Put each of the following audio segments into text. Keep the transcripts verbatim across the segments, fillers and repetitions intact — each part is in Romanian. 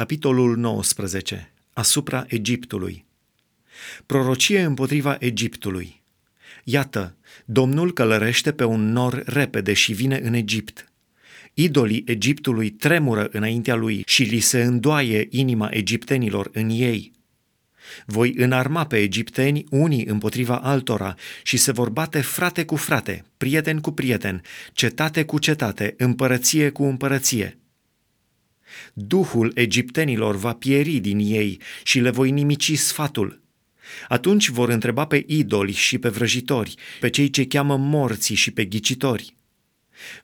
Capitolul nouăsprezece. Asupra Egiptului. Prorocie împotriva Egiptului. Iată, Domnul călărește pe un nor repede și vine în Egipt. Idolii Egiptului tremură înaintea lui și li se îndoaie inima egiptenilor în ei. Voi înarma pe egipteni unii împotriva altora și se vor bate frate cu frate, prieten cu prieten, cetate cu cetate, împărăție cu împărăție. Duhul egiptenilor va pieri din ei și le voi nimici sfatul. Atunci vor întreba pe idoli și pe vrăjitori, pe cei ce cheamă morții și pe ghicitori.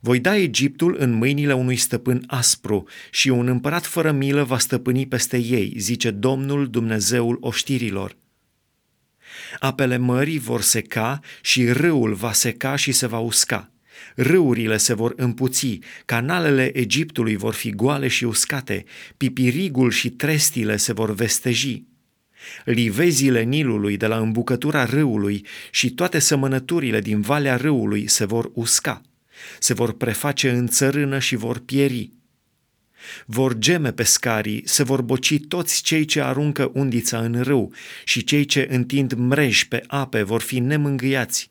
Voi da Egiptul în mâinile unui stăpân aspru și un împărat fără milă va stăpâni peste ei, zice Domnul Dumnezeul oștirilor. Apele mării vor seca și râul va seca și se va usca. Râurile se vor împuți, canalele Egiptului vor fi goale și uscate, pipirigul și trestile se vor vesteji. Livezile Nilului de la îmbucătura râului și toate sămănăturile din valea râului se vor usca. Se vor preface în țărână și vor pieri. Vor geme pescarii, se vor boci toți cei ce aruncă undița în râu și cei ce întind mreji pe ape vor fi nemângâiați.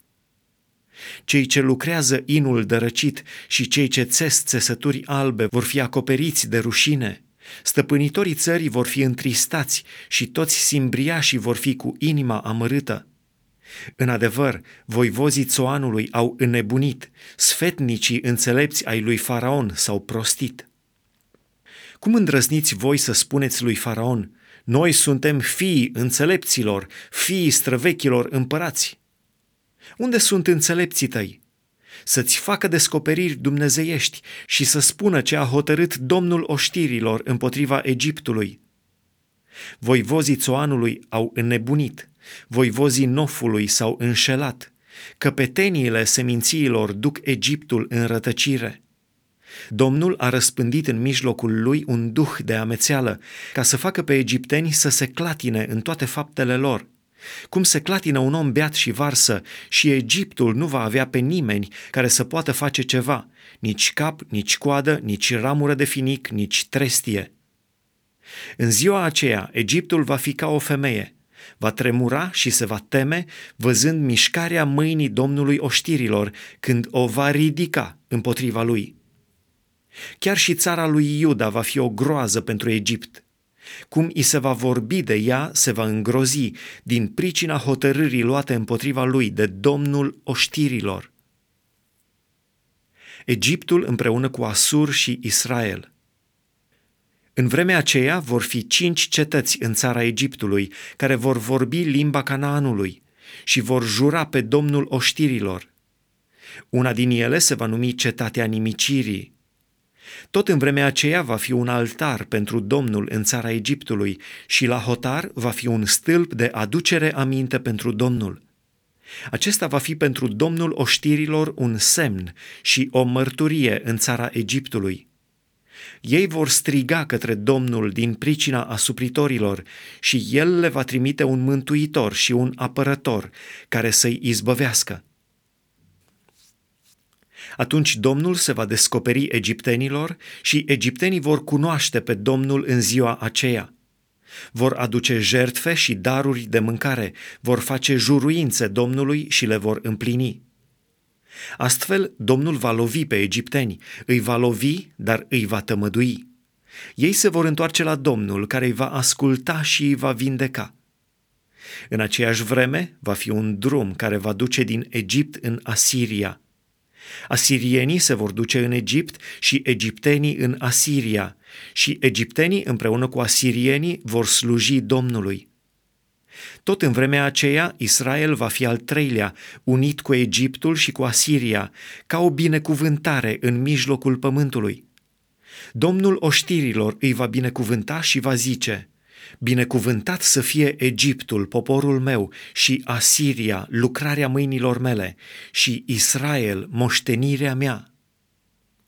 Cei ce lucrează inul dărăcit și cei ce țes țesături albe vor fi acoperiți de rușine. Stăpânitorii țării vor fi întristați și toți simbriașii vor fi cu inima amărâtă. În adevăr, voivozii țoanului au înnebunit, sfetnicii înțelepți ai lui Faraon s-au prostit. Cum îndrăzniți voi să spuneți lui Faraon, noi suntem fiii înțelepților, fiii străvechilor împărați? Unde sunt înțelepții tăi? Să-ți facă descoperiri dumnezeiești și să spună ce a hotărât Domnul oștirilor împotriva Egiptului. Voivozii țoanului au înnebunit. Voivozii Nofului s-au înșelat, căpeteniile semințiilor duc Egiptul în rătăcire. Domnul a răspândit în mijlocul lui un duh de amețeală, ca să facă pe egipteni să se clatine în toate faptele lor. Cum se clatină un om beat și varsă, și Egiptul nu va avea pe nimeni care să poată face ceva, nici cap, nici coadă, nici ramură de finic, nici trestie. În ziua aceea, Egiptul va fi ca o femeie. Va tremura și se va teme, văzând mișcarea mâinii Domnului oștirilor, când o va ridica împotriva lui. Chiar și țara lui Iuda va fi o groază pentru Egipt. Cum i se va vorbi de ea, se va îngrozi, din pricina hotărârii luate împotriva lui de Domnul oștirilor. Egiptul împreună cu Asur și Israel. În vremea aceea vor fi cinci cetăți în țara Egiptului, care vor vorbi limba Canaanului și vor jura pe Domnul oștirilor. Una din ele se va numi Cetatea Nimicirii. Tot în vremea aceea va fi un altar pentru Domnul în țara Egiptului și la hotar va fi un stâlp de aducere aminte pentru Domnul. Acesta va fi pentru Domnul oștirilor un semn și o mărturie în țara Egiptului. Ei vor striga către Domnul din pricina asupritorilor și El le va trimite un mântuitor și un apărător care să-i izbăvească. Atunci Domnul se va descoperi egiptenilor și egiptenii vor cunoaște pe Domnul în ziua aceea. Vor aduce jertfe și daruri de mâncare, vor face juruințe Domnului și le vor împlini. Astfel, Domnul va lovi pe egipteni, îi va lovi, dar îi va tămădui. Ei se vor întoarce la Domnul, care îi va asculta și îi va vindeca. În aceeași vreme, va fi un drum care va duce din Egipt în Asiria. Asirienii se vor duce în Egipt și egiptenii în Asiria, și egiptenii împreună cu asirienii vor sluji Domnului. Tot în vremea aceea, Israel va fi al treilea, unit cu Egiptul și cu Asiria, ca o binecuvântare în mijlocul pământului. Domnul oștirilor îi va binecuvânta și va zice, binecuvântat să fie Egiptul, poporul meu, și Asiria, lucrarea mâinilor mele, și Israel, moștenirea mea.